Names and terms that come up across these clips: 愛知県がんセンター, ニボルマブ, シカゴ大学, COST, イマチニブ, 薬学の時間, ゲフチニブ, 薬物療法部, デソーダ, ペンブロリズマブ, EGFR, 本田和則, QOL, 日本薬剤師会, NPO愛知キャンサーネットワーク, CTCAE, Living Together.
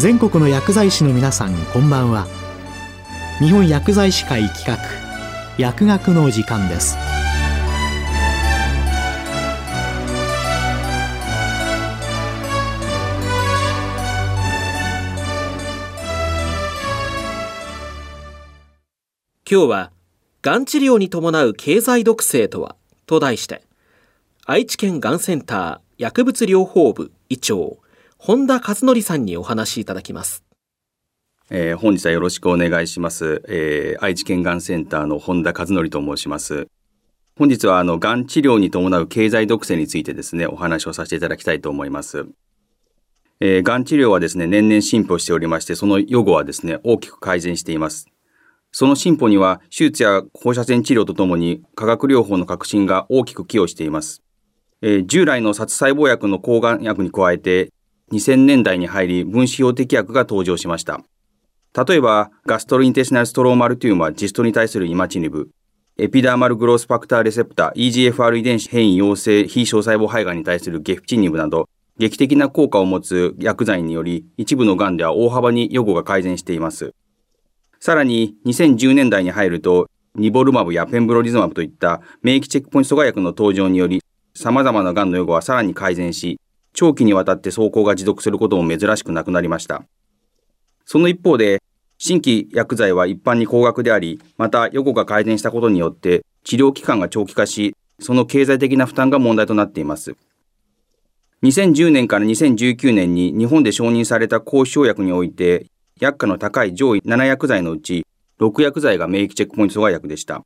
全国の薬剤師の皆さん、こんばんは。日本薬剤師会企画、薬学の時間です。今日は、がん治療に伴う経済毒性とはと題して、愛知県がんセンター薬物療法部医長、本田和則さんにお話しいただきます。本日はよろしくお願いします。愛知県がんセンターの本田和則と申します。本日はがん治療に伴う経済毒性についてですね、お話をさせていただきたいと思います。がん治療はですね、年々進歩しておりまして、その予後はですね、大きく改善しています。その進歩には手術や放射線治療とともに化学療法の革新が大きく寄与しています。従来の殺細胞薬の抗がん薬に加えて、2000年代に入り分子標的薬が登場しました。例えばガストロインテスナルストローマルティウマジストに対するイマチニブ、エピダーマルグロースファクターレセプター EGFR 遺伝子変異陽性非小細胞肺がんに対するゲフチニブなど、劇的な効果を持つ薬剤により一部のがんでは大幅に予後が改善しています。さらに2010年代に入ると、ニボルマブやペンブロリズマブといった免疫チェックポイント阻害薬の登場により、様々ながんの予後はさらに改善し、長期にわたって走行が持続することも珍しくなくなりました。その一方で、新規薬剤は一般に高額であり、また予後が改善したことによって治療期間が長期化し、その経済的な負担が問題となっています。2010年から2019年に日本で承認された抗生薬において、薬価の高い上位7薬剤のうち6薬剤が免疫チェックポイント阻害薬でした。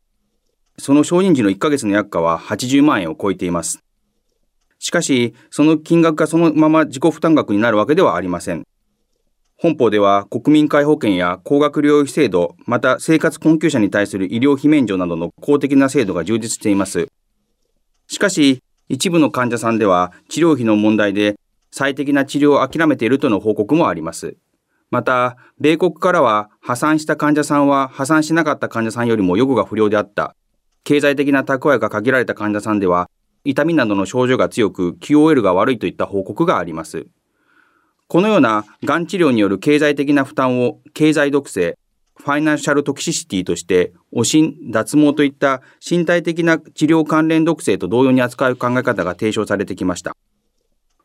その承認時の1ヶ月の薬価は80万円を超えています。しかし、その金額がそのまま自己負担額になるわけではありません。本法では国民皆保険や高額療養費制度、また生活困窮者に対する医療費免除などの公的な制度が充実しています。しかし、一部の患者さんでは治療費の問題で最適な治療を諦めているとの報告もあります。また、米国からは破産した患者さんは破産しなかった患者さんよりも予後が不良であった。経済的な蓄えが限られた患者さんでは、痛みなどの症状が強く QOL が悪いといった報告があります。このようながん治療による経済的な負担を経済毒性、ファイナンシャルトキシシティとして、おしん、脱毛といった身体的な治療関連毒性と同様に扱う考え方が提唱されてきました。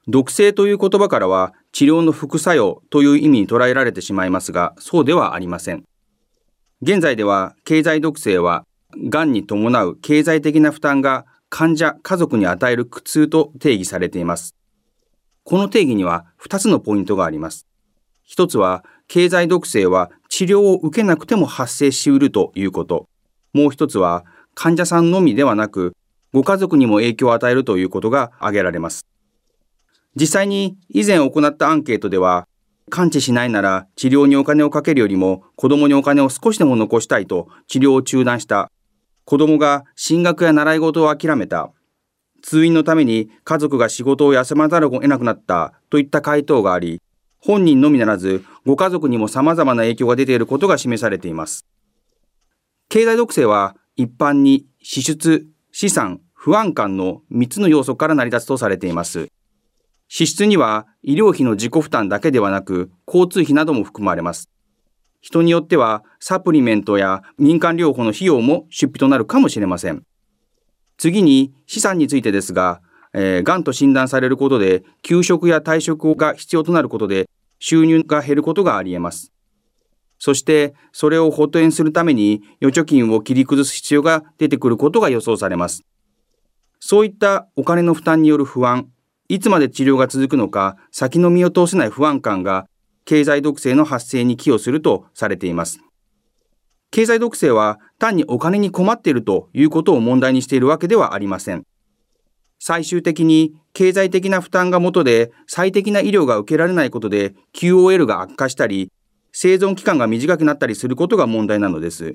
毒性という言葉からは治療の副作用という意味に捉えられてしまいますが、そうではありません。現在では経済毒性は、がんに伴う経済的な負担が患者、家族に与える苦痛と定義されています。この定義には2つのポイントがあります。1つは、経済毒性は治療を受けなくても発生しうるということ。もう1つは、患者さんのみではなく、ご家族にも影響を与えるということが挙げられます。実際に以前行ったアンケートでは、完治しないなら治療にお金をかけるよりも子供にお金を少しでも残したいと治療を中断した。子供が進学や習い事を諦めた、通院のために家族が仕事を休まざるを得なくなったといった回答があり、本人のみならずご家族にも様々な影響が出ていることが示されています。経済毒性は一般に支出、資産、不安感の3つの要素から成り立つとされています。支出には医療費の自己負担だけではなく、交通費なども含まれます。人によってはサプリメントや民間療法の費用も出費となるかもしれません。次に資産についてですが、がんと診断されることで休職や退職が必要となることで収入が減ることがあり得ます。そしてそれを補填するために預貯金を切り崩す必要が出てくることが予想されます。そういったお金の負担による不安、いつまで治療が続くのか先の見を通せない不安感が経済毒性の発生に寄与するとされています。経済毒性は単にお金に困っているということを問題にしているわけではありません。最終的に経済的な負担が元で最適な医療が受けられないことで QOL が悪化したり、生存期間が短くなったりすることが問題なのです。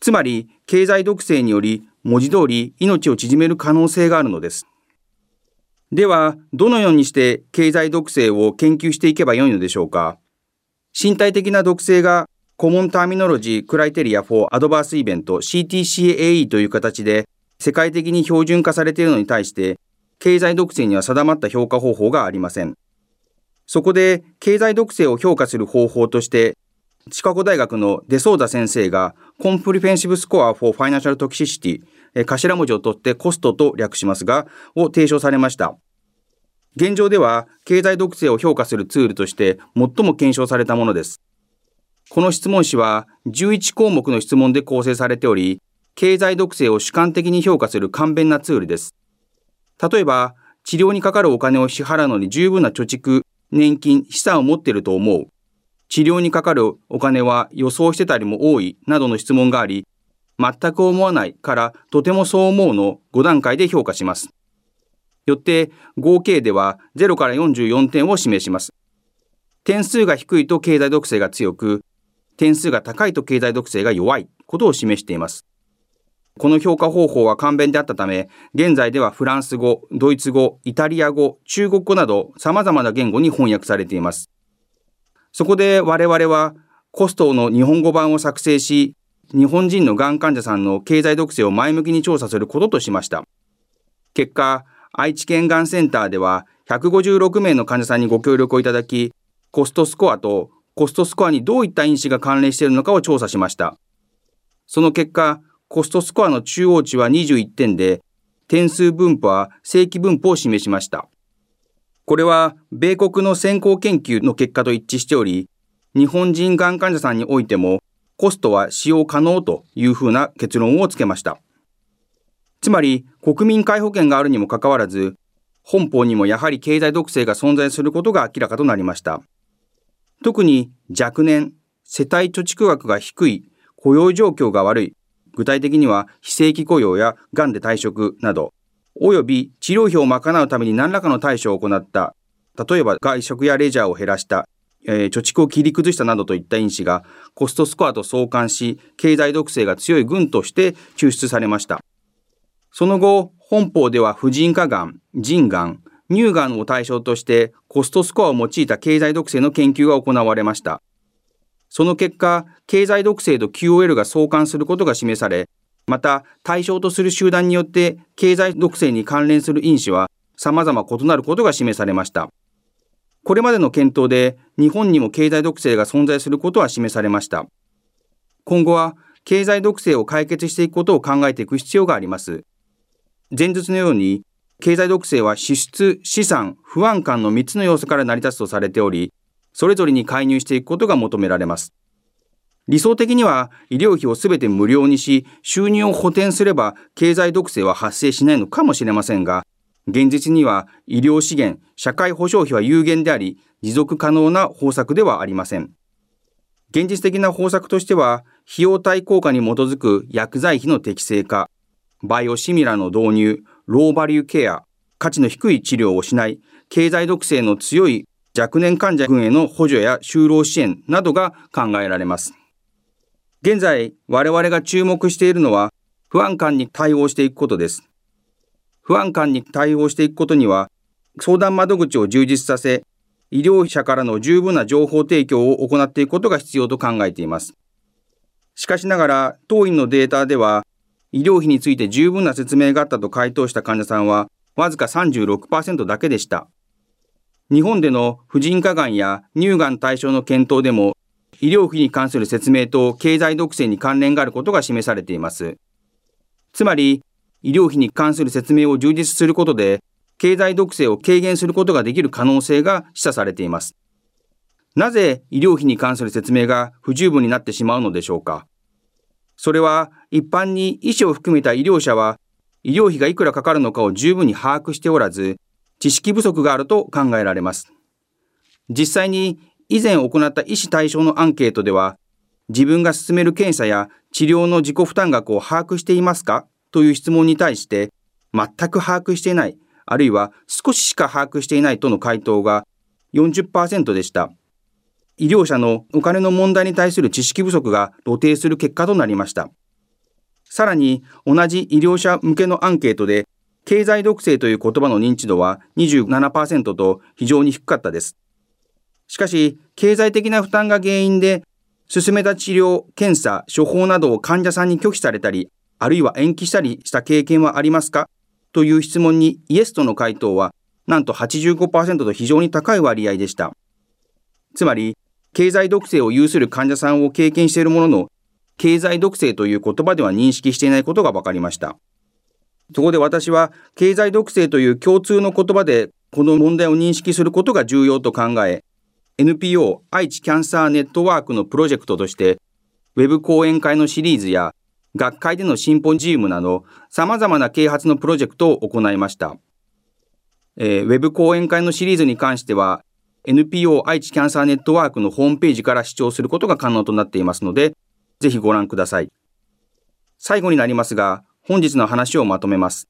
つまり、経済毒性により文字通り命を縮める可能性があるのです。では、どのようにして経済毒性を研究していけばよいのでしょうか。身体的な毒性がコモンターミノロジークライテリア4アドバースイベント CTCAE という形で世界的に標準化されているのに対して、経済毒性には定まった評価方法がありません。そこで経済毒性を評価する方法として、シカゴ大学のデソーダ先生がコンプリフェンシブスコア for Financial Toxicity、頭文字を取ってコストと略しますが、を提唱されました。現状では経済毒性を評価するツールとして最も検証されたものです。この質問紙は11項目の質問で構成されており、経済毒性を主観的に評価する簡便なツールです。例えば、治療にかかるお金を支払うのに十分な貯蓄、年金、資産を持っていると思う。治療にかかるお金は予想してたりも多いなどの質問があり、全く思わないからとてもそう思うの5段階で評価します。よって合計では0から44点を示します。点数が低いと経済毒性が強く、点数が高いと経済毒性が弱いことを示しています。この評価方法は簡便であったため、現在ではフランス語、ドイツ語、イタリア語、中国語など様々な言語に翻訳されています。そこで我々はコストの日本語版を作成し、日本人のがん患者さんの経済毒性を前向きに調査することとしました。結果、愛知県がんセンターでは156名の患者さんにご協力をいただき、コストスコアとコストスコアにどういった因子が関連しているのかを調査しました。その結果、コストスコアの中央値は21点で、点数分布は正規分布を示しました。これは米国の先行研究の結果と一致しており、日本人がん患者さんにおいてもコストは使用可能というふうな結論をつけました。つまり、国民皆保険があるにもかかわらず、本邦にもやはり経済毒性が存在することが明らかとなりました。特に若年、世帯貯蓄額が低い、雇用状況が悪い、具体的には非正規雇用やがんで退職など、および治療費を賄うために何らかの対処を行った、例えば外食やレジャーを減らした、貯蓄を切り崩したなどといった因子がコストスコアと相関し、経済毒性が強い群として抽出されました。その後、本邦では婦人科がん、腎がん、乳がんを対象としてコストスコアを用いた経済毒性の研究が行われました。その結果、経済毒性と QOL が相関することが示され、また対象とする集団によって経済毒性に関連する因子は様々異なることが示されました。これまでの検討で日本にも経済毒性が存在することは示されました。今後は経済毒性を解決していくことを考えていく必要があります。前述のように、経済毒性は支出、資産、不安感の3つの要素から成り立つとされており、それぞれに介入していくことが求められます。理想的には医療費をすべて無料にし、収入を補填すれば経済毒性は発生しないのかもしれませんが、現実には医療資源、社会保障費は有限であり、持続可能な方策ではありません。現実的な方策としては、費用対効果に基づく薬剤費の適正化、バイオシミラの導入、ローバリューケア、価値の低い治療をしない、経済毒性の強い若年患者群への補助や就労支援などが考えられます。現在、我々が注目しているのは、不安感に対応していくことです。不安感に対応していくことには、相談窓口を充実させ、医療者からの十分な情報提供を行っていくことが必要と考えています。しかしながら、当院のデータでは、医療費について十分な説明があったと回答した患者さんは、わずか 36% だけでした。日本での婦人科がんや乳がん対象の検討でも、医療費に関する説明と経済毒性に関連があることが示されています。つまり、医療費に関する説明を充実することで、経済毒性を軽減することができる可能性が示唆されています。なぜ医療費に関する説明が不十分になってしまうのでしょうか。それは一般に医師を含めた医療者は医療費がいくらかかるのかを十分に把握しておらず、知識不足があると考えられます。実際に以前行った医師対象のアンケートでは、自分が進める検査や治療の自己負担額を把握していますかという質問に対して、全く把握していない、あるいは少ししか把握していないとの回答が 40% でした。医療者のお金の問題に対する知識不足が露呈する結果となりました。さらに、同じ医療者向けのアンケートで、経済毒性という言葉の認知度は 27% と非常に低かったです。しかし、経済的な負担が原因で、進めた治療、検査、処方などを患者さんに拒否されたり、あるいは延期したりした経験はありますかという質問にイエスとの回答は、なんと 85% と非常に高い割合でした。つまり、経済毒性を有する患者さんを経験しているものの、経済毒性という言葉では認識していないことが分かりました。そこで私は、経済毒性という共通の言葉でこの問題を認識することが重要と考え、NPO 愛知キャンサーネットワークのプロジェクトとして、ウェブ講演会のシリーズや学会でのシンポジウムなど、様々な啓発のプロジェクトを行いました。ウェブ講演会のシリーズに関しては、NPO 愛知キャンサーネットワークのホームページから視聴することが可能となっていますので、ぜひご覧ください。最後になりますが、本日の話をまとめます。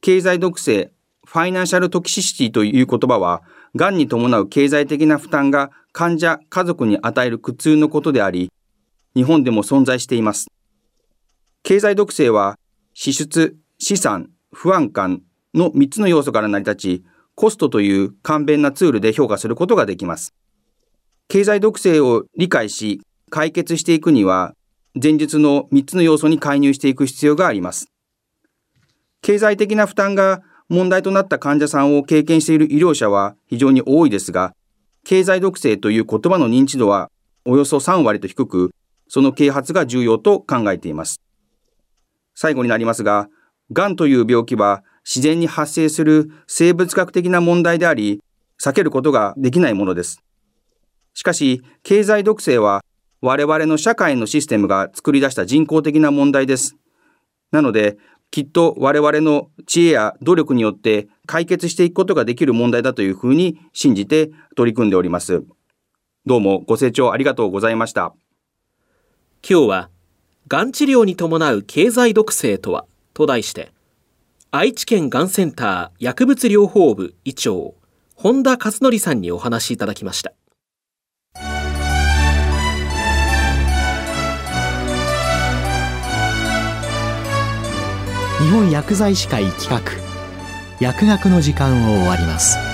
経済毒性、ファイナンシャルトキシシティという言葉は、がんに伴う経済的な負担が患者、家族に与える苦痛のことであり、日本でも存在しています。経済毒性は、支出、資産、不安感の3つの要素から成り立ち、コストという簡便なツールで評価することができます。経済毒性を理解し、解決していくには、前述の3つの要素に介入していく必要があります。経済的な負担が問題となった患者さんを経験している医療者は非常に多いですが、経済毒性という言葉の認知度はおよそ3割と低く、その啓発が重要と考えています。最後になりますが、がんという病気は自然に発生する生物学的な問題であり、避けることができないものです。しかし、経済毒性は我々の社会のシステムが作り出した人工的な問題です。なので、きっと我々の知恵や努力によって解決していくことができる問題だというふうに信じて取り組んでおります。どうもご清聴ありがとうございました。今日は、がん治療に伴う経済毒性とはと題して、愛知県がんセンター薬物療法部医長、本田和則さんにお話しいただきました。日本薬剤師会企画、薬学の時間を終わります。